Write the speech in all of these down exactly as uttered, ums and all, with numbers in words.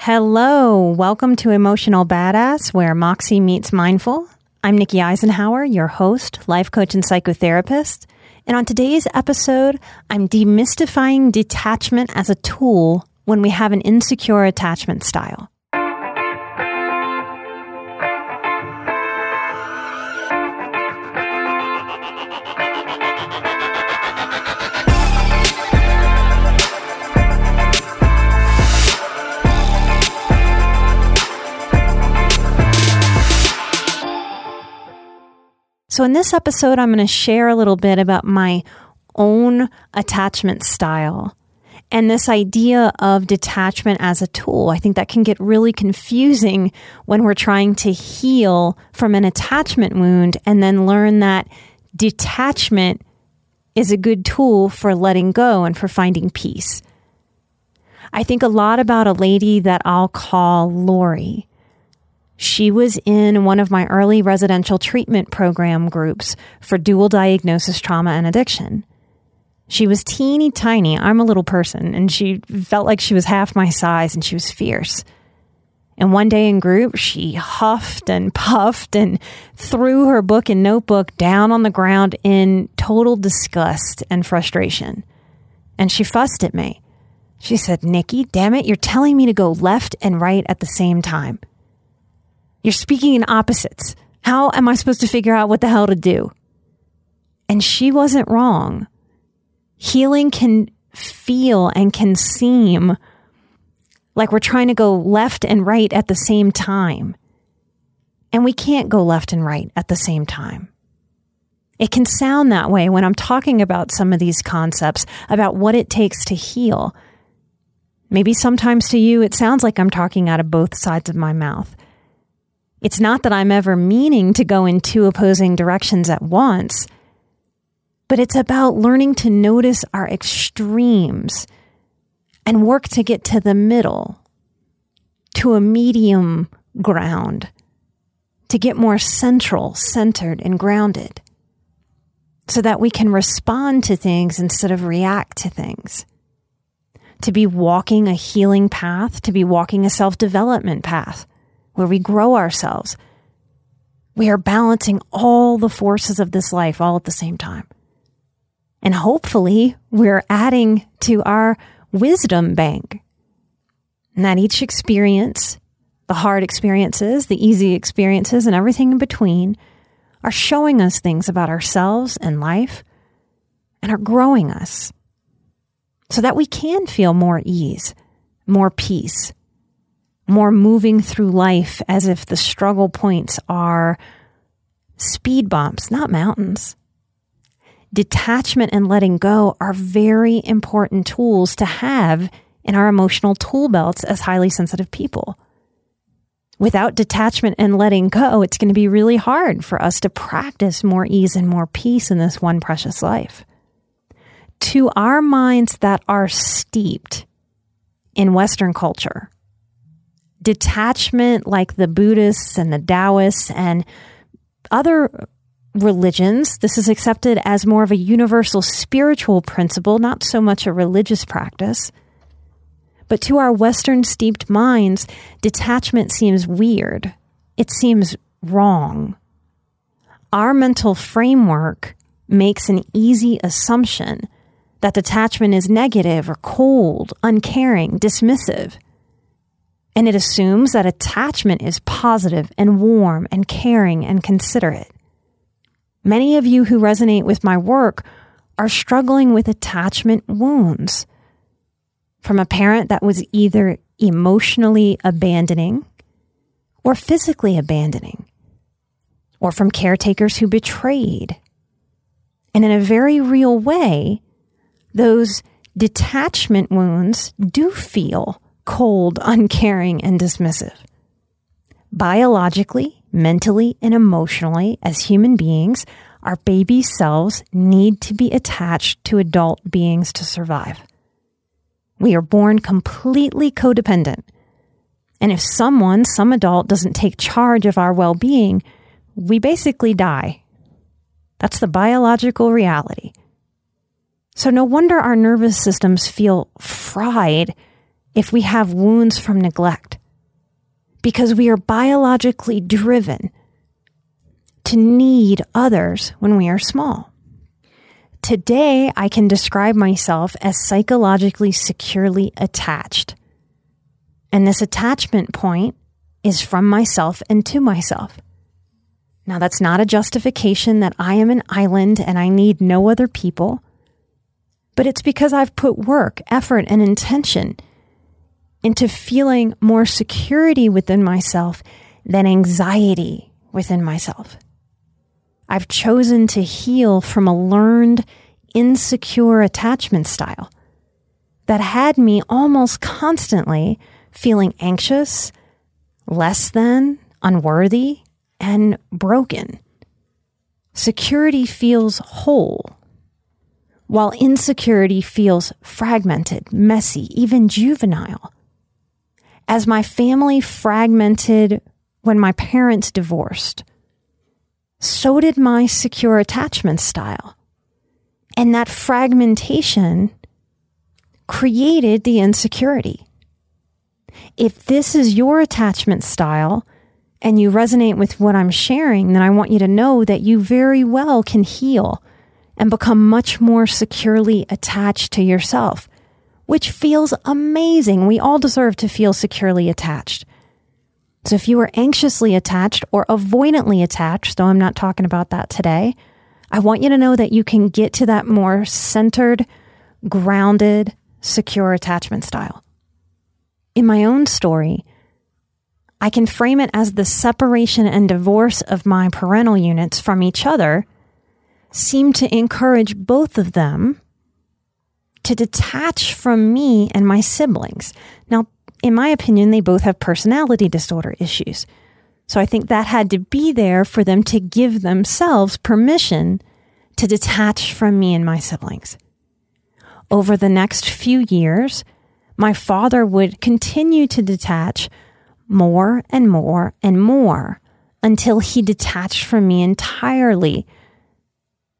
Hello, welcome to Emotional Badass, where Moxie meets Mindful. I'm Nikki Eisenhower, your host, life coach, and psychotherapist. And on today's episode, I'm demystifying detachment as a tool when we have an insecure attachment style. So in this episode, I'm going to share a little bit about my own attachment style and this idea of detachment as a tool. I think that can get really confusing when we're trying to heal from an attachment wound and then learn that detachment is a good tool for letting go and for finding peace. I think a lot about a lady that I'll call Lori. She was in one of my early residential treatment program groups for dual diagnosis trauma and addiction. She was teeny tiny. I'm a little person, and she felt like she was half my size, and she was fierce. And one day in group, she huffed and puffed and threw her book and notebook down on the ground in total disgust and frustration. And she fussed at me. She said, "Nikki, damn it, you're telling me to go left and right at the same time. You're speaking in opposites. How am I supposed to figure out what the hell to do?" And she wasn't wrong. Healing can feel and can seem like we're trying to go left and right at the same time. And we can't go left and right at the same time. It can sound that way when I'm talking about some of these concepts, about what it takes to heal. Maybe sometimes to you, it sounds like I'm talking out of both sides of my mouth. It's not that I'm ever meaning to go in two opposing directions at once, but it's about learning to notice our extremes and work to get to the middle, to a medium ground, to get more central, centered, and grounded so that we can respond to things instead of react to things, to be walking a healing path, to be walking a self-development path, where we grow ourselves. We are balancing all the forces of this life all at the same time. And hopefully we're adding to our wisdom bank. And that each experience, the hard experiences, the easy experiences, and everything in between are showing us things about ourselves and life and are growing us so that we can feel more ease, more peace, more moving through life as if the struggle points are speed bumps, not mountains. Detachment and letting go are very important tools to have in our emotional tool belts as highly sensitive people. Without detachment and letting go, it's going to be really hard for us to practice more ease and more peace in this one precious life. To our minds that are steeped in Western culture, detachment, like the Buddhists and the Taoists and other religions, this is accepted as more of a universal spiritual principle, not so much a religious practice. But to our Western steeped minds, detachment seems weird. It seems wrong. Our mental framework makes an easy assumption that detachment is negative or cold, uncaring, dismissive. And it assumes that attachment is positive and warm and caring and considerate. Many of you who resonate with my work are struggling with attachment wounds from a parent that was either emotionally abandoning or physically abandoning, or from caretakers who betrayed. And in a very real way, those detachment wounds do feel cold, uncaring, and dismissive. Biologically, mentally, and emotionally, as human beings, our baby selves need to be attached to adult beings to survive. We are born completely codependent. And if someone, some adult, doesn't take charge of our well-being, we basically die. That's the biological reality. So no wonder our nervous systems feel fried if we have wounds from neglect, because we are biologically driven to need others when we are small. Today, I can describe myself as psychologically securely attached. And this attachment point is from myself and to myself. Now, that's not a justification that I am an island and I need no other people, but it's because I've put work, effort, and intention into feeling more security within myself than anxiety within myself. I've chosen to heal from a learned, insecure attachment style that had me almost constantly feeling anxious, less than, unworthy, and broken. Security feels whole, while insecurity feels fragmented, messy, even juvenile. As my family fragmented when my parents divorced, so did my secure attachment style. And that fragmentation created the insecurity. If this is your attachment style and you resonate with what I'm sharing, then I want you to know that you very well can heal and become much more securely attached to yourself, which feels amazing. We all deserve to feel securely attached. So if you are anxiously attached or avoidantly attached, though I'm not talking about that today, I want you to know that you can get to that more centered, grounded, secure attachment style. In my own story, I can frame it as the separation and divorce of my parental units from each other seemed to encourage both of them to detach from me and my siblings. Now, in my opinion, they both have personality disorder issues. So I think that had to be there for them to give themselves permission to detach from me and my siblings. Over the next few years, my father would continue to detach more and more and more until he detached from me entirely,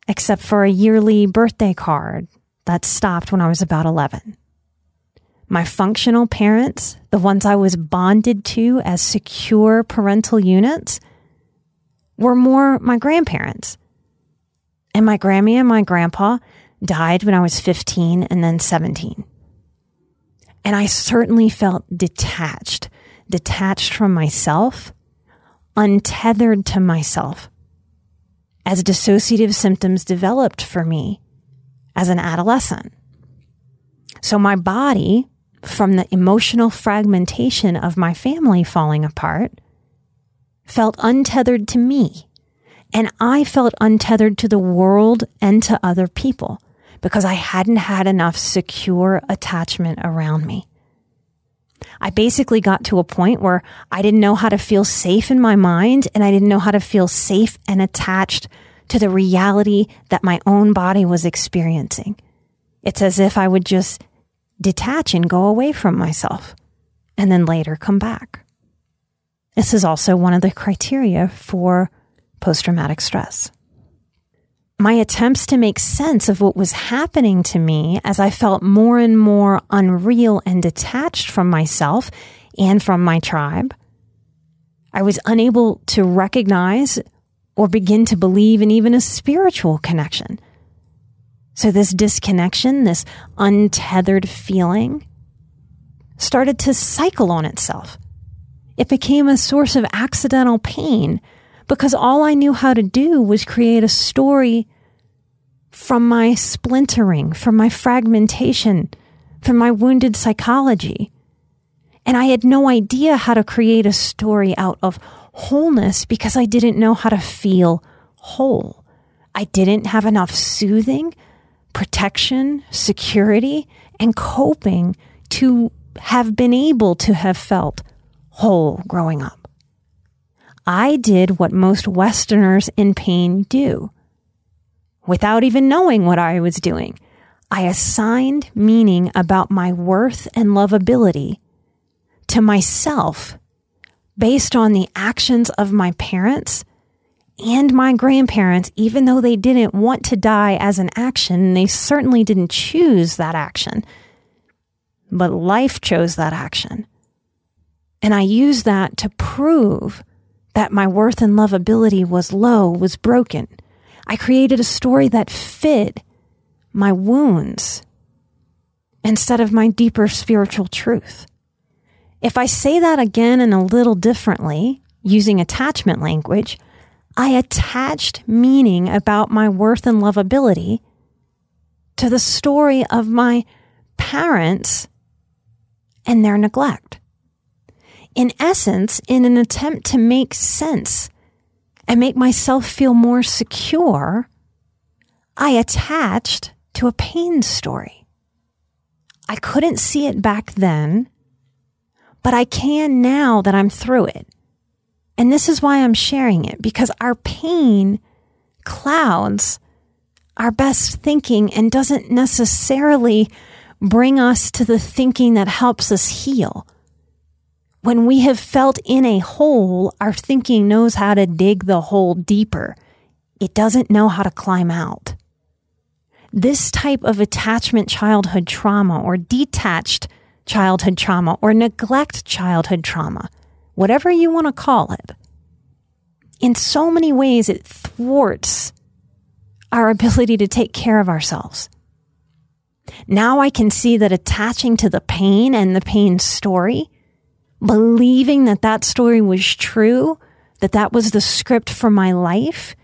except for a yearly birthday card that stopped when I was about eleven. My functional parents, the ones I was bonded to as secure parental units, were more my grandparents. And my Grammy and my grandpa died when I was fifteen and then seventeen. And I certainly felt detached, detached from myself, untethered to myself, as dissociative symptoms developed for me as an adolescent. So my body, from the emotional fragmentation of my family falling apart, felt untethered to me. And I felt untethered to the world and to other people because I hadn't had enough secure attachment around me. I basically got to a point where I didn't know how to feel safe in my mind, and I didn't know how to feel safe and attached to the reality that my own body was experiencing. It's as if I would just detach and go away from myself and then later come back. This is also one of the criteria for post-traumatic stress. My attempts to make sense of what was happening to me as I felt more and more unreal and detached from myself and from my tribe, I was unable to recognize or begin to believe in even a spiritual connection. So this disconnection, this untethered feeling, started to cycle on itself. It became a source of accidental pain because all I knew how to do was create a story from my splintering, from my fragmentation, from my wounded psychology. And I had no idea how to create a story out of wholeness because I didn't know how to feel whole. I didn't have enough soothing, protection, security, and coping to have been able to have felt whole growing up. I did what most Westerners in pain do. Without even knowing what I was doing, I assigned meaning about my worth and lovability to myself based on the actions of my parents and my grandparents, even though they didn't want to die as an action. They certainly didn't choose that action, but life chose that action. And I used that to prove that my worth and lovability was low, was broken. I created a story that fit my wounds instead of my deeper spiritual truth. If I say that again and a little differently, using attachment language, I attached meaning about my worth and lovability to the story of my parents and their neglect. In essence, in an attempt to make sense and make myself feel more secure, I attached to a pain story. I couldn't see it back then, but I can now that I'm through it. And this is why I'm sharing it, because our pain clouds our best thinking and doesn't necessarily bring us to the thinking that helps us heal. When we have felt in a hole, our thinking knows how to dig the hole deeper. It doesn't know how to climb out. This type of attachment childhood trauma, or detached childhood trauma, or neglect childhood trauma, whatever you want to call it, in so many ways it thwarts our ability to take care of ourselves. Now I can see that attaching to the pain and the pain story, believing that that story was true, that that was the script for my life,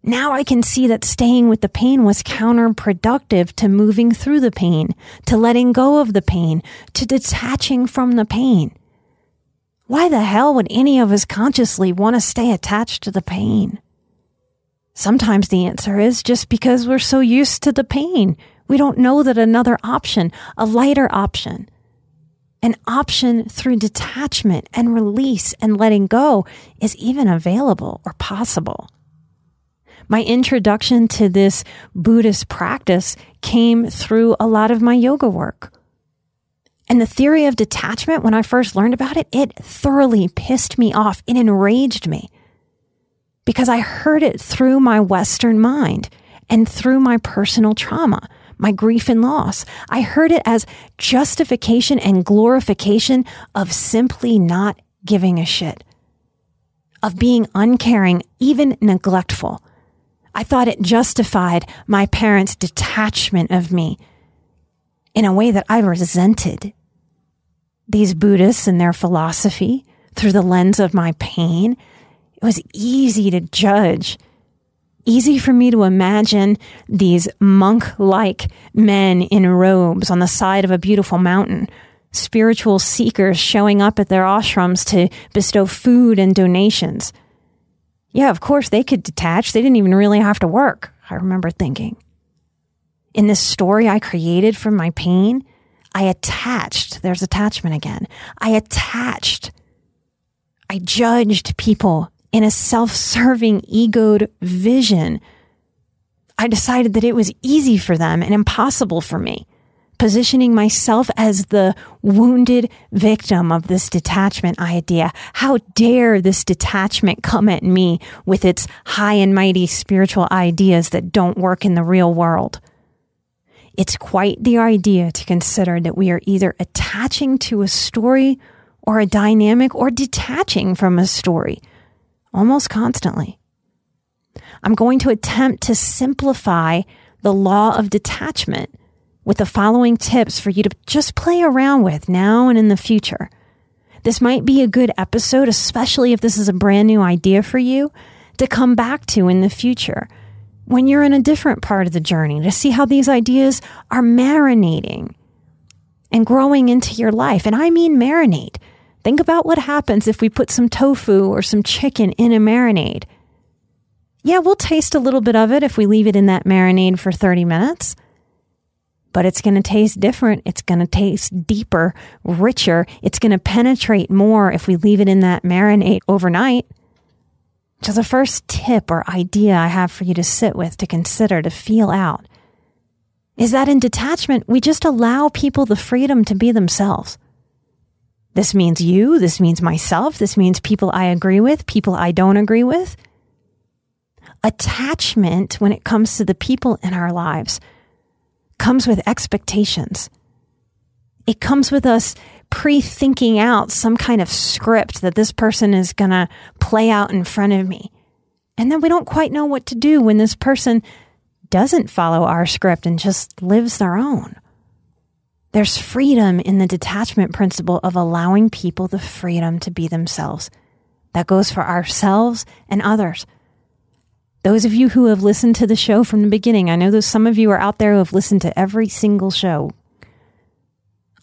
now I can see that staying with the pain was counterproductive to moving through the pain, to letting go of the pain, to detaching from the pain. Why the hell would any of us consciously want to stay attached to the pain? Sometimes the answer is just because we're so used to the pain. We don't know that another option, a lighter option, an option through detachment and release and letting go is even available or possible. My introduction to this Buddhist practice came through a lot of my yoga work. And the theory of detachment, when I first learned about it, it thoroughly pissed me off. It enraged me because I heard it through my Western mind and through my personal trauma, my grief and loss. I heard it as justification and glorification of simply not giving a shit, of being uncaring, even neglectful. I thought it justified my parents' detachment of me in a way that I resented. These Buddhists and their philosophy through the lens of my pain, it was easy to judge, easy for me to imagine these monk-like men in robes on the side of a beautiful mountain, spiritual seekers showing up at their ashrams to bestow food and donations. Yeah, of course, they could detach. They didn't even really have to work, I remember thinking. In this story I created from my pain, I attached. There's attachment again. I attached. I judged people in a self-serving, egoed vision. I decided that it was easy for them and impossible for me, positioning myself as the wounded victim of this detachment idea. How dare this detachment come at me with its high and mighty spiritual ideas that don't work in the real world? It's quite the idea to consider that we are either attaching to a story or a dynamic, or detaching from a story almost constantly. I'm going to attempt to simplify the law of detachment with the following tips for you to just play around with now and in the future. This might be a good episode, especially if this is a brand new idea for you, to come back to in the future when you're in a different part of the journey, to see how these ideas are marinating and growing into your life. And I mean marinate. Think about what happens if we put some tofu or some chicken in a marinade. Yeah, we'll taste a little bit of it if we leave it in that marinade for thirty minutes. but it's going to taste different. It's going to taste deeper, richer. It's going to penetrate more if we leave it in that marinade overnight. So the first tip or idea I have for you to sit with, to consider, to feel out, is that in detachment, we just allow people the freedom to be themselves. This means you, this means myself, this means people I agree with, people I don't agree with. Attachment, when it comes to the people in our lives, comes with expectations. It comes with us pre-thinking out some kind of script that this person is going to play out in front of me. And then we don't quite know what to do when this person doesn't follow our script and just lives their own. There's freedom in the detachment principle of allowing people the freedom to be themselves. That goes for ourselves and others. Those of you who have listened to the show from the beginning, I know that some of you are out there who have listened to every single show.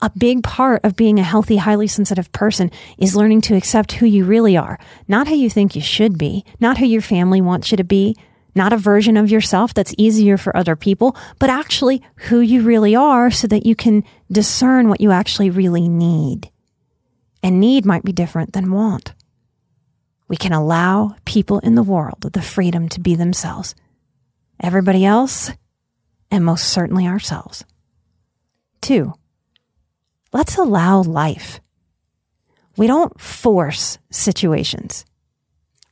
A big part of being a healthy, highly sensitive person is learning to accept who you really are, not who you think you should be, not who your family wants you to be, not a version of yourself that's easier for other people, but actually who you really are so that you can discern what you actually really need. And need might be different than want. We can allow people in the world the freedom to be themselves. Everybody else, and most certainly ourselves. Two, let's allow life. We don't force situations.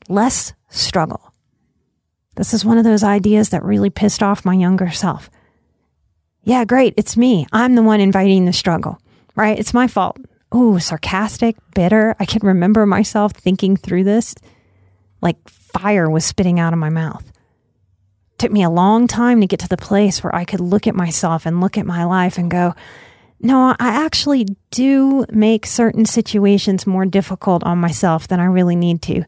Less struggle. This is one of those ideas that really pissed off my younger self. Yeah, great. It's me. I'm the one inviting the struggle, right? It's my fault. Ooh, sarcastic, bitter. I can remember myself thinking through this like fire was spitting out of my mouth. Took me a long time to get to the place where I could look at myself and look at my life and go, no, I actually do make certain situations more difficult on myself than I really need to.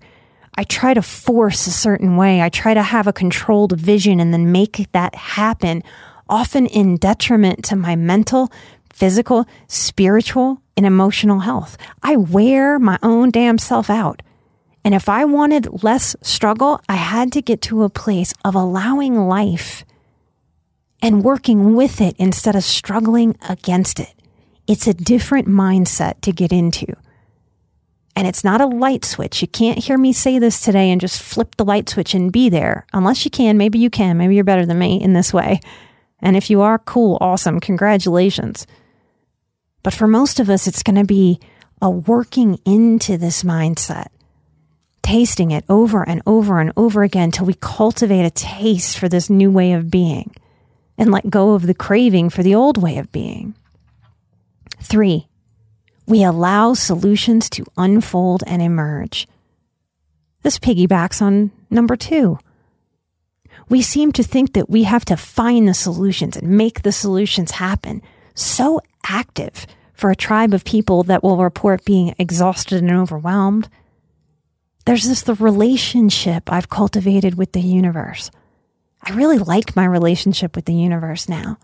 I try to force a certain way. I try to have a controlled vision and then make that happen, often in detriment to my mental, physical, spiritual, and emotional health. I wear my own damn self out. And if I wanted less struggle, I had to get to a place of allowing life and working with it instead of struggling against it. It's a different mindset to get into. And it's not a light switch. You can't hear me say this today and just flip the light switch and be there. Unless you can, maybe you can. Maybe you're better than me in this way. And if you are, cool, awesome, congratulations. But for most of us, it's going to be a working into this mindset, tasting it over and over and over again till we cultivate a taste for this new way of being and let go of the craving for the old way of being. Three, we allow solutions to unfold and emerge. This piggybacks on number two. We seem to think that we have to find the solutions and make the solutions happen. So active for a tribe of people that will report being exhausted and overwhelmed. There's this the relationship I've cultivated with the universe. I really like my relationship with the universe now.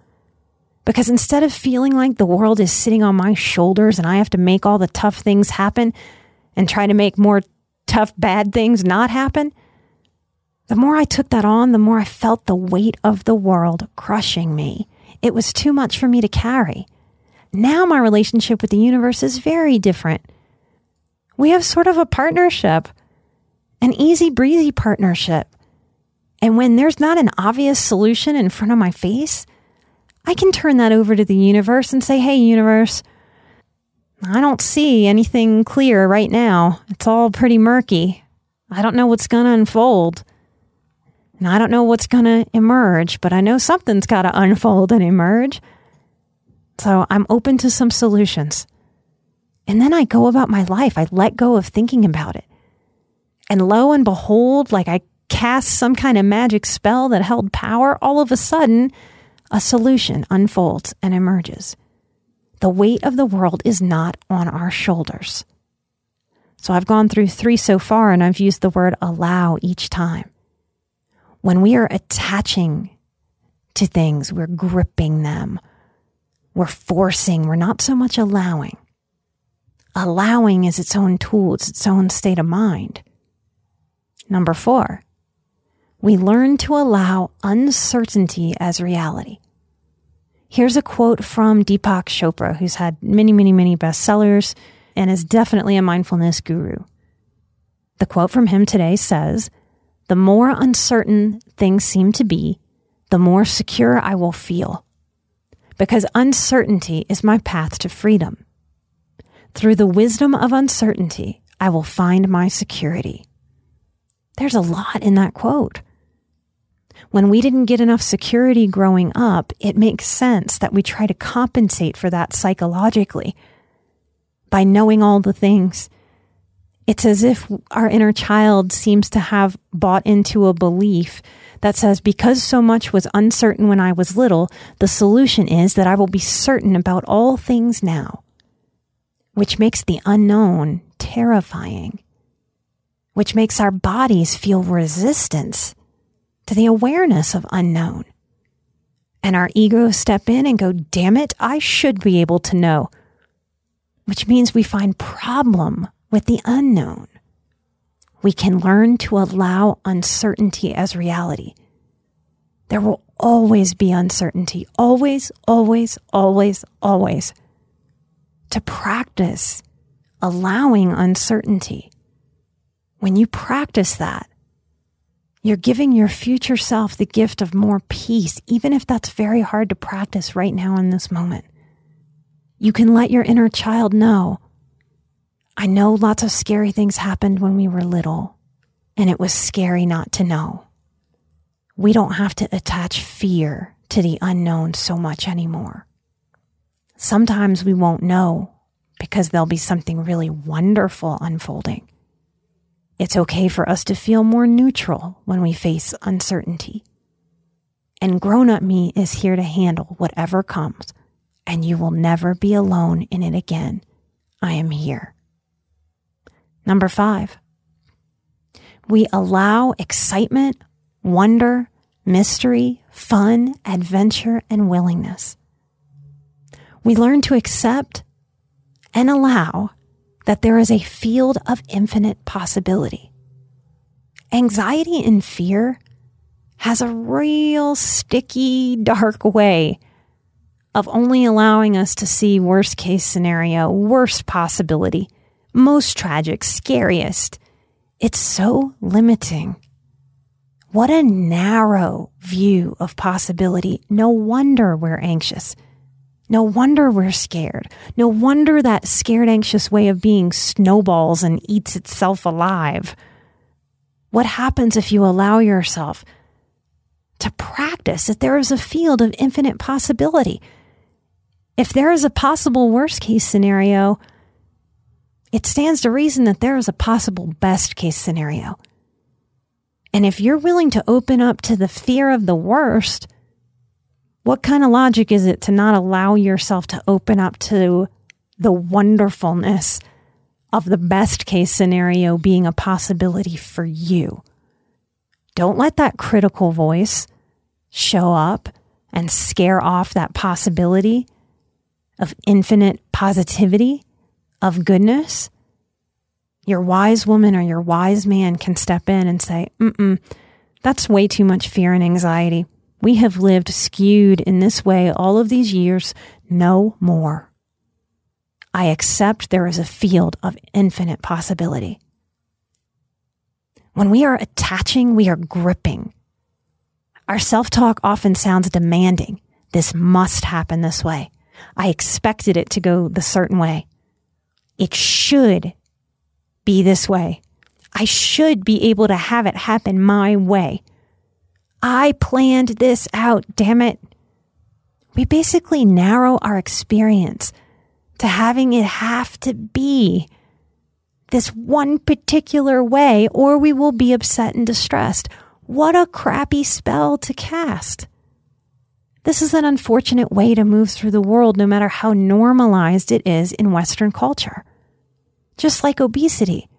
Because instead of feeling like the world is sitting on my shoulders and I have to make all the tough things happen and try to make more tough, bad things not happen, the more I took that on, the more I felt the weight of the world crushing me. It was too much for me to carry. Now my relationship with the universe is very different. We have sort of a partnership, an easy breezy partnership. And when there's not an obvious solution in front of my face, I can turn that over to the universe and say, hey, universe, I don't see anything clear right now. It's all pretty murky. I don't know what's going to unfold. And I don't know what's going to emerge, but I know something's got to unfold and emerge. So I'm open to some solutions. And then I go about my life. I let go of thinking about it. And lo and behold, like I cast some kind of magic spell that held power, all of a sudden, a solution unfolds and emerges. The weight of the world is not on our shoulders. So I've gone through three so far, and I've used the word allow each time. When we are attaching to things, we're gripping them. We're forcing. We're not so much allowing. Allowing is its own tool. It's its own state of mind. Number four, we learn to allow uncertainty as reality. Here's a quote from Deepak Chopra, who's had many, many, many bestsellers and is definitely a mindfulness guru. The quote from him today says, "The more uncertain things seem to be, the more secure I will feel, because uncertainty is my path to freedom. Through the wisdom of uncertainty, I will find my security." There's a lot in that quote. When we didn't get enough security growing up, it makes sense that we try to compensate for that psychologically by knowing all the things. It's as if our inner child seems to have bought into a belief that says, because so much was uncertain when I was little, the solution is that I will be certain about all things now, which makes the unknown terrifying, which makes our bodies feel resistance to the awareness of unknown. And our egos step in and go, damn it, I should be able to know, which means we find problem with the unknown. We can learn to allow uncertainty as reality. There will always be uncertainty, always, always, always, always. To practice allowing uncertainty. When you practice that, you're giving your future self the gift of more peace, even if that's very hard to practice right now in this moment. You can let your inner child know, I know lots of scary things happened when we were little, and it was scary not to know. We don't have to attach fear to the unknown so much anymore. Sometimes we won't know because there'll be something really wonderful unfolding. It's okay for us to feel more neutral when we face uncertainty. And grown-up me is here to handle whatever comes, and you will never be alone in it again. I am here. Number five, we allow excitement, wonder, mystery, fun, adventure, and willingness. We learn to accept and allow that there is a field of infinite possibility. Anxiety and fear has a real sticky, dark way of only allowing us to see worst case scenario, worst possibility, most tragic, scariest. It's so limiting. What a narrow view of possibility. No wonder we're anxious. No wonder we're scared. No wonder that scared, anxious way of being snowballs and eats itself alive. What happens if you allow yourself to practice that there is a field of infinite possibility? If there is a possible worst case scenario, it stands to reason that there is a possible best case scenario. And if you're willing to open up to the fear of the worst, what kind of logic is it to not allow yourself to open up to the wonderfulness of the best case scenario being a possibility for you? Don't let that critical voice show up and scare off that possibility of infinite positivity, of goodness. Your wise woman or your wise man can step in and say, mm-mm, that's way too much fear and anxiety. We have lived skewed in this way all of these years. No more. I accept there is a field of infinite possibility. When we are attaching, we are gripping. Our self-talk often sounds demanding. This must happen this way. I expected it to go the certain way. It should be this way. I should be able to have it happen my way. I planned this out, damn it. We basically narrow our experience to having it have to be this one particular way, or we will be upset and distressed. What a crappy spell to cast. This is an unfortunate way to move through the world, no matter how normalized it is in Western culture. Just like obesity,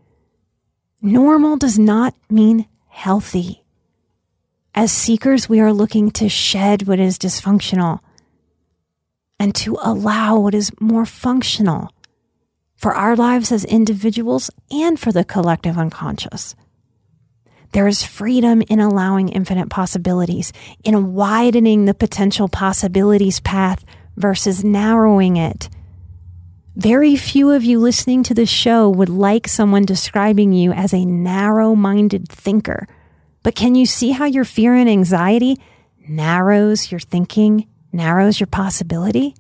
normal does not mean healthy. As seekers, we are looking to shed what is dysfunctional and to allow what is more functional for our lives as individuals and for the collective unconscious. There is freedom in allowing infinite possibilities, in widening the potential possibilities path versus narrowing it. Very few of you listening to this show would like someone describing you as a narrow-minded thinker. But can you see how your fear and anxiety narrows your thinking, narrows your possibility?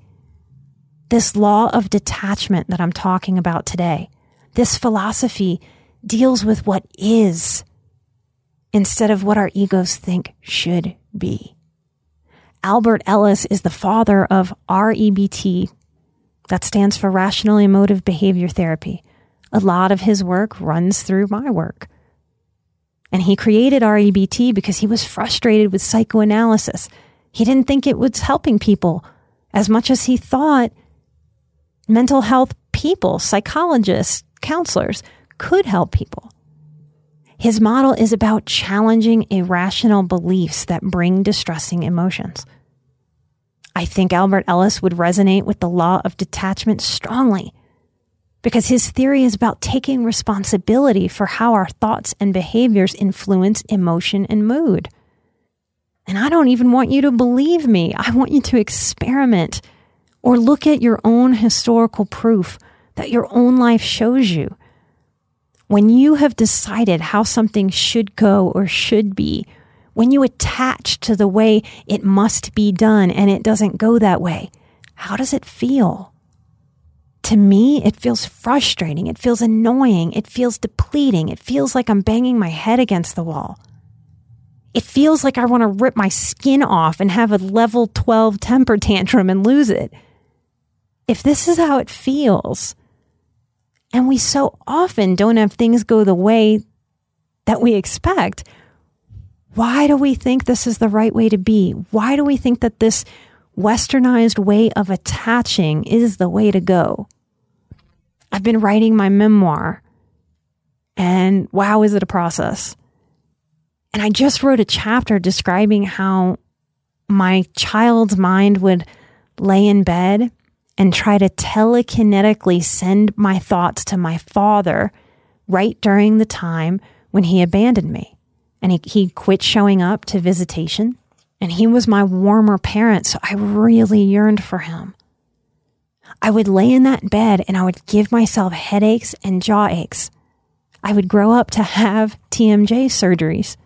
This law of detachment that I'm talking about today, this philosophy deals with what is instead of what our egos think should be. Albert Ellis is the father of R E B T. That stands for Rational Emotive Behavior Therapy. A lot of his work runs through my work. And he created R E B T because he was frustrated with psychoanalysis. He didn't think it was helping people as much as he thought mental health people, psychologists, counselors could help people. His model is about challenging irrational beliefs that bring distressing emotions. I think Albert Ellis would resonate with the law of detachment strongly, because his theory is about taking responsibility for how our thoughts and behaviors influence emotion and mood. And I don't even want you to believe me. I want you to experiment or look at your own historical proof that your own life shows you. When you have decided how something should go or should be, when you attach to the way it must be done and it doesn't go that way, how does it feel? To me, it feels frustrating. It feels annoying. It feels depleting. It feels like I'm banging my head against the wall. It feels like I want to rip my skin off and have a level twelve temper tantrum and lose it. If this is how it feels, and we so often don't have things go the way that we expect, why do we think this is the right way to be? Why do we think that this Westernized way of attaching is the way to go? I've been writing my memoir, and wow, is it a process. And I just wrote a chapter describing how my child's mind would lay in bed and try to telekinetically send my thoughts to my father right during the time when he abandoned me. And he, he quit showing up to visitation. And he was my warmer parent, so I really yearned for him. I would lay in that bed and I would give myself headaches and jaw aches. I would grow up to have T M J surgeries.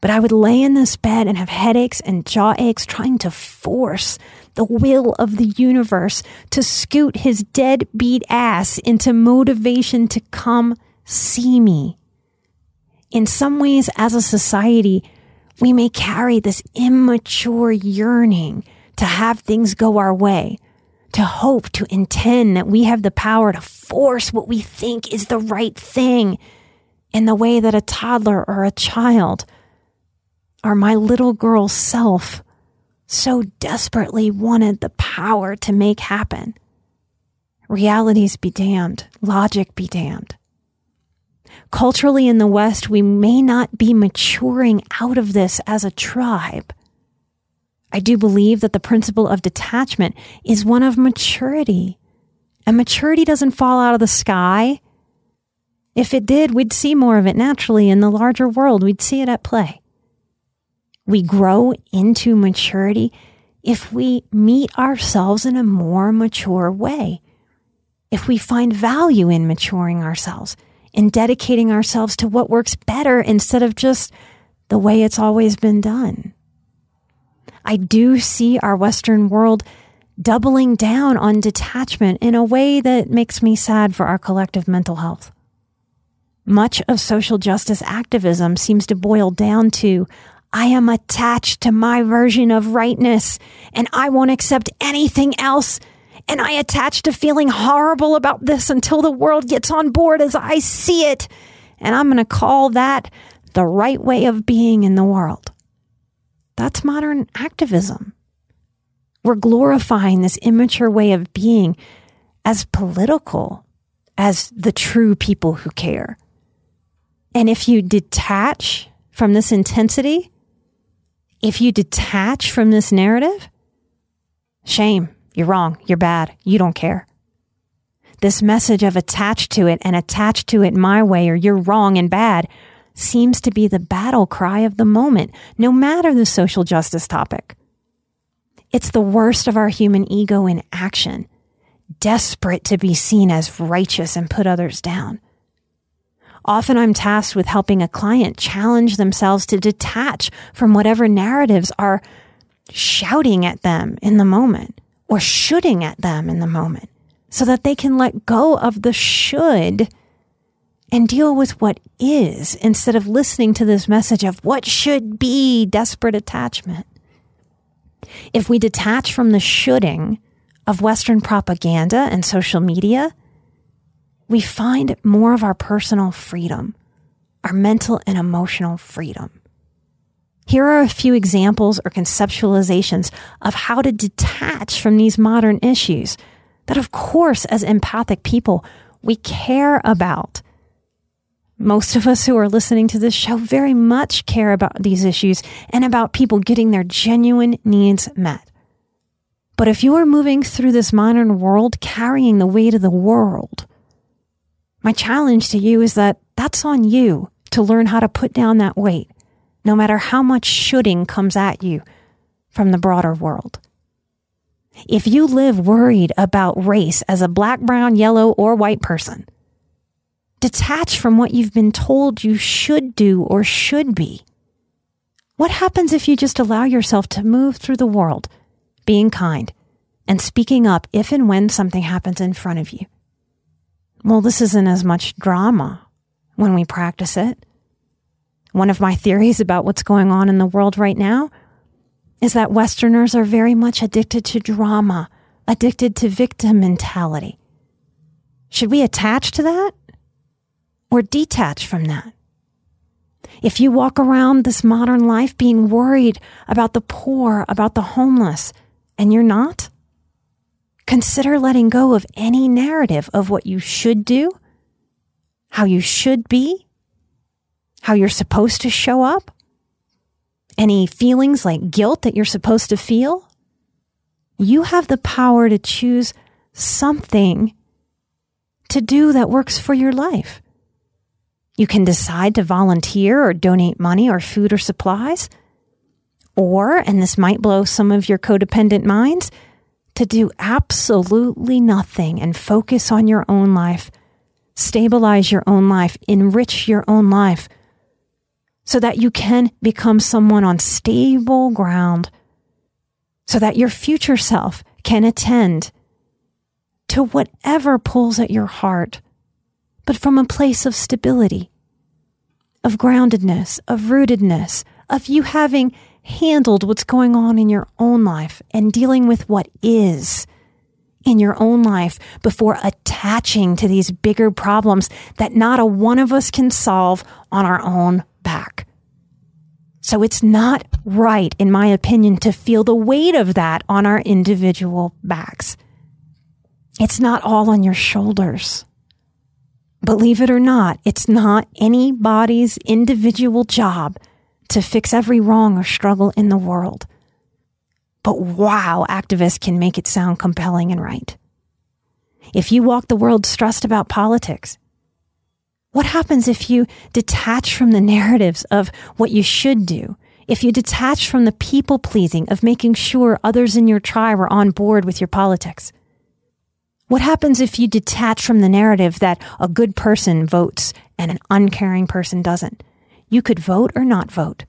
But I would lay in this bed and have headaches and jaw aches, trying to force the will of the universe to scoot his deadbeat ass into motivation to come see me. In some ways, as a society, we may carry this immature yearning to have things go our way, to hope, to intend that we have the power to force what we think is the right thing in the way that a toddler or a child or my little girl self so desperately wanted the power to make happen. Realities be damned, logic be damned. Culturally in the West, we may not be maturing out of this as a tribe. I do believe that the principle of detachment is one of maturity. And maturity doesn't fall out of the sky. If it did, we'd see more of it naturally in the larger world. We'd see it at play. We grow into maturity if we meet ourselves in a more mature way. If we find value in maturing ourselves, in dedicating ourselves to what works better instead of just the way it's always been done. I do see our Western world doubling down on detachment in a way that makes me sad for our collective mental health. Much of social justice activism seems to boil down to, I am attached to my version of rightness, and I won't accept anything else. And I attach to feeling horrible about this until the world gets on board as I see it. And I'm going to call that the right way of being in the world. That's modern activism. We're glorifying this immature way of being as political, as the true people who care. And if you detach from this intensity, if you detach from this narrative, shame. You're wrong. You're bad. You don't care. This message of attached to it and attached to it my way, or you're wrong and bad, seems to be the battle cry of the moment, no matter the social justice topic. It's the worst of our human ego in action, desperate to be seen as righteous and put others down. Often I'm tasked with helping a client challenge themselves to detach from whatever narratives are shouting at them in the moment or shoulding at them in the moment so that they can let go of the should and deal with what is instead of listening to this message of what should be desperate attachment. If we detach from the shoulding of Western propaganda and social media, we find more of our personal freedom, our mental and emotional freedom. Here are a few examples or conceptualizations of how to detach from these modern issues that, of course, as empathic people, we care about. Most of us who are listening to this show very much care about these issues and about people getting their genuine needs met. But if you are moving through this modern world carrying the weight of the world, my challenge to you is that that's on you to learn how to put down that weight, no matter how much shoulding comes at you from the broader world. If you live worried about race as a black, brown, yellow, or white person, detach from what you've been told you should do or should be. What happens if you just allow yourself to move through the world, being kind and speaking up if and when something happens in front of you? Well, this isn't as much drama when we practice it. One of my theories about what's going on in the world right now is that Westerners are very much addicted to drama, addicted to victim mentality. Should we attach to that? Or detach from that? If you walk around this modern life being worried about the poor, about the homeless, and you're not, consider letting go of any narrative of what you should do, how you should be, how you're supposed to show up, any feelings like guilt that you're supposed to feel. You have the power to choose something to do that works for your life. You can decide to volunteer or donate money or food or supplies, or, and this might blow some of your codependent minds, to do absolutely nothing and focus on your own life, stabilize your own life, enrich your own life, so that you can become someone on stable ground, so that your future self can attend to whatever pulls at your heart, but from a place of stability, of groundedness, of rootedness, of you having handled what's going on in your own life and dealing with what is in your own life before attaching to these bigger problems that not a one of us can solve on our own back. So it's not right, in my opinion, to feel the weight of that on our individual backs. It's not all on your shoulders. Believe it or not, it's not anybody's individual job to fix every wrong or struggle in the world. But wow, activists can make it sound compelling and right. If you walk the world stressed about politics, what happens if you detach from the narratives of what you should do? If you detach from the people-pleasing of making sure others in your tribe are on board with your politics? What happens if you detach from the narrative that a good person votes and an uncaring person doesn't? You could vote or not vote.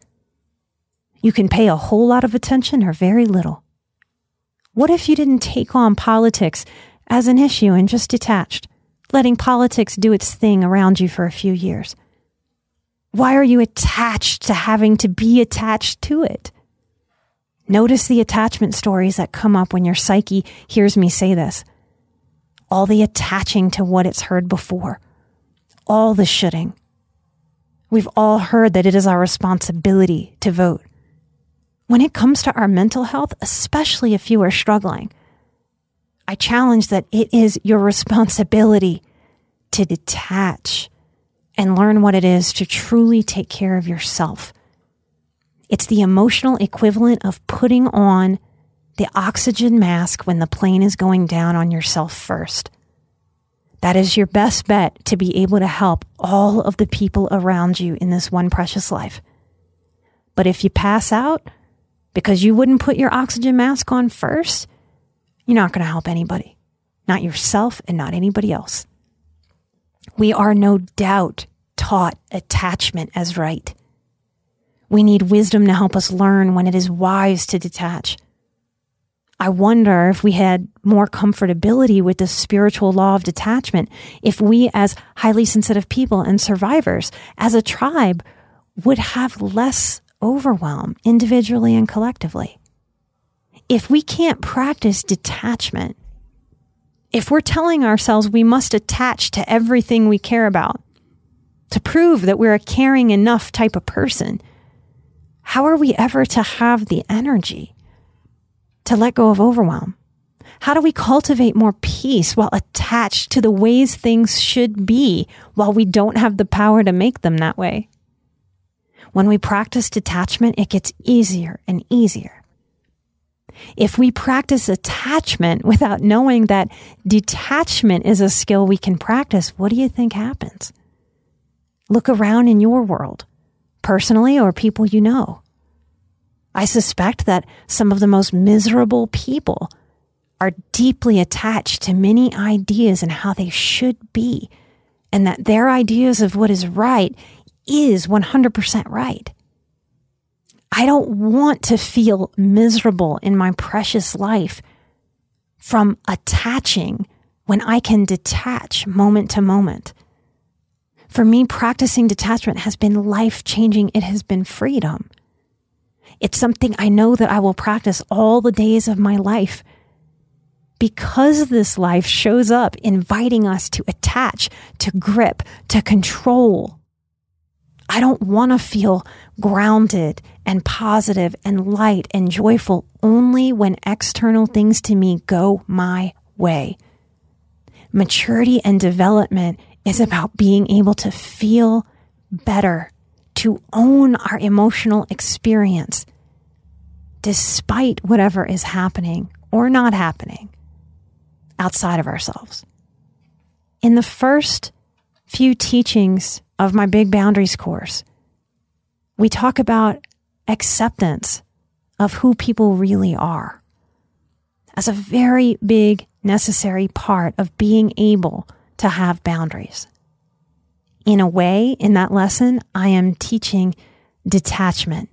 You can pay a whole lot of attention or very little. What if you didn't take on politics as an issue and just detached, letting politics do its thing around you for a few years? Why are you attached to having to be attached to it? Notice the attachment stories that come up when your psyche hears me say this. All the attaching to what it's heard before, all the shoulding. We've all heard that it is our responsibility to vote. When it comes to our mental health, especially if you are struggling, I challenge that it is your responsibility to detach and learn what it is to truly take care of yourself. It's the emotional equivalent of putting on the oxygen mask when the plane is going down on yourself first. That is your best bet to be able to help all of the people around you in this one precious life. But if you pass out because you wouldn't put your oxygen mask on first, you're not going to help anybody, not yourself and not anybody else. We are no doubt taught attachment as right. We need wisdom to help us learn when it is wise to detach. I wonder if we had more comfortability with the spiritual law of detachment, if we as highly sensitive people and survivors, as a tribe, would have less overwhelm individually and collectively. If we can't practice detachment, if we're telling ourselves we must attach to everything we care about to prove that we're a caring enough type of person, how are we ever to have the energy to let go of overwhelm? How do we cultivate more peace while attached to the ways things should be while we don't have the power to make them that way? When we practice detachment, it gets easier and easier. If we practice attachment without knowing that detachment is a skill we can practice, what do you think happens? Look around in your world, personally or people you know. I suspect that some of the most miserable people are deeply attached to many ideas and how they should be, and that their ideas of what is right is one hundred percent right. I don't want to feel miserable in my precious life from attaching when I can detach moment to moment. For me, practicing detachment has been life-changing. It has been freedom. It's something I know that I will practice all the days of my life because this life shows up inviting us to attach, to grip, to control. I don't want to feel grounded and positive and light and joyful only when external things to me go my way. Maturity and development is about being able to feel better, to own our emotional experience despite whatever is happening or not happening outside of ourselves. In the first few teachings of my Big Boundaries course, we talk about acceptance of who people really are as a very big necessary part of being able to have boundaries. In a way, in that lesson, I am teaching detachment.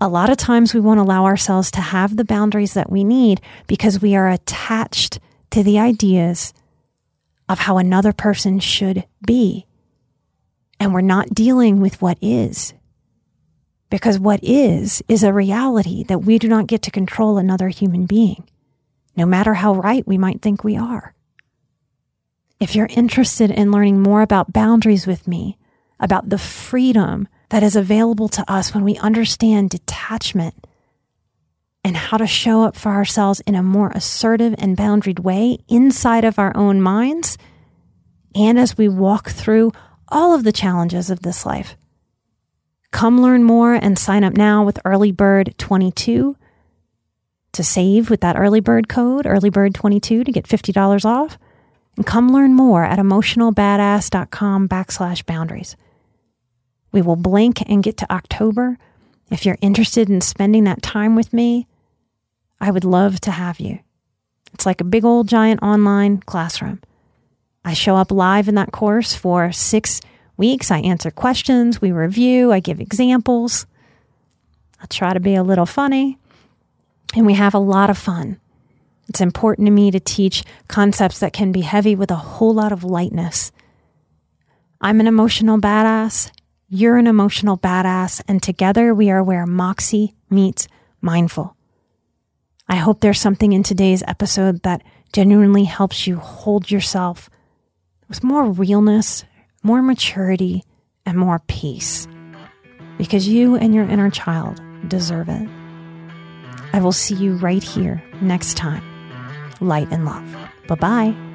A lot of times we won't allow ourselves to have the boundaries that we need because we are attached to the ideas of how another person should be. And we're not dealing with what is. Because what is, is a reality that we do not get to control another human being, no matter how right we might think we are. If you're interested in learning more about boundaries with me, about the freedom that is available to us when we understand detachment and how to show up for ourselves in a more assertive and boundaried way inside of our own minds, and as we walk through all of the challenges of this life, come learn more and sign up now with early bird twenty-two to save with that early bird code, early bird twenty-two, to get fifty dollars off. And come learn more at emotionalbadass.com backslash boundaries. We will blink and get to October. If you're interested in spending that time with me, I would love to have you. It's like a big old giant online classroom. I show up live in that course for six weeks. I answer questions, we review, I give examples. I try to be a little funny, and we have a lot of fun. It's important to me to teach concepts that can be heavy with a whole lot of lightness. I'm an emotional badass. You're an emotional badass. And together we are where Moxie meets mindful. I hope there's something in today's episode that genuinely helps you hold yourself with more realness, more maturity, and more peace. Because you and your inner child deserve it. I will see you right here next time. Light and love. Bye-bye.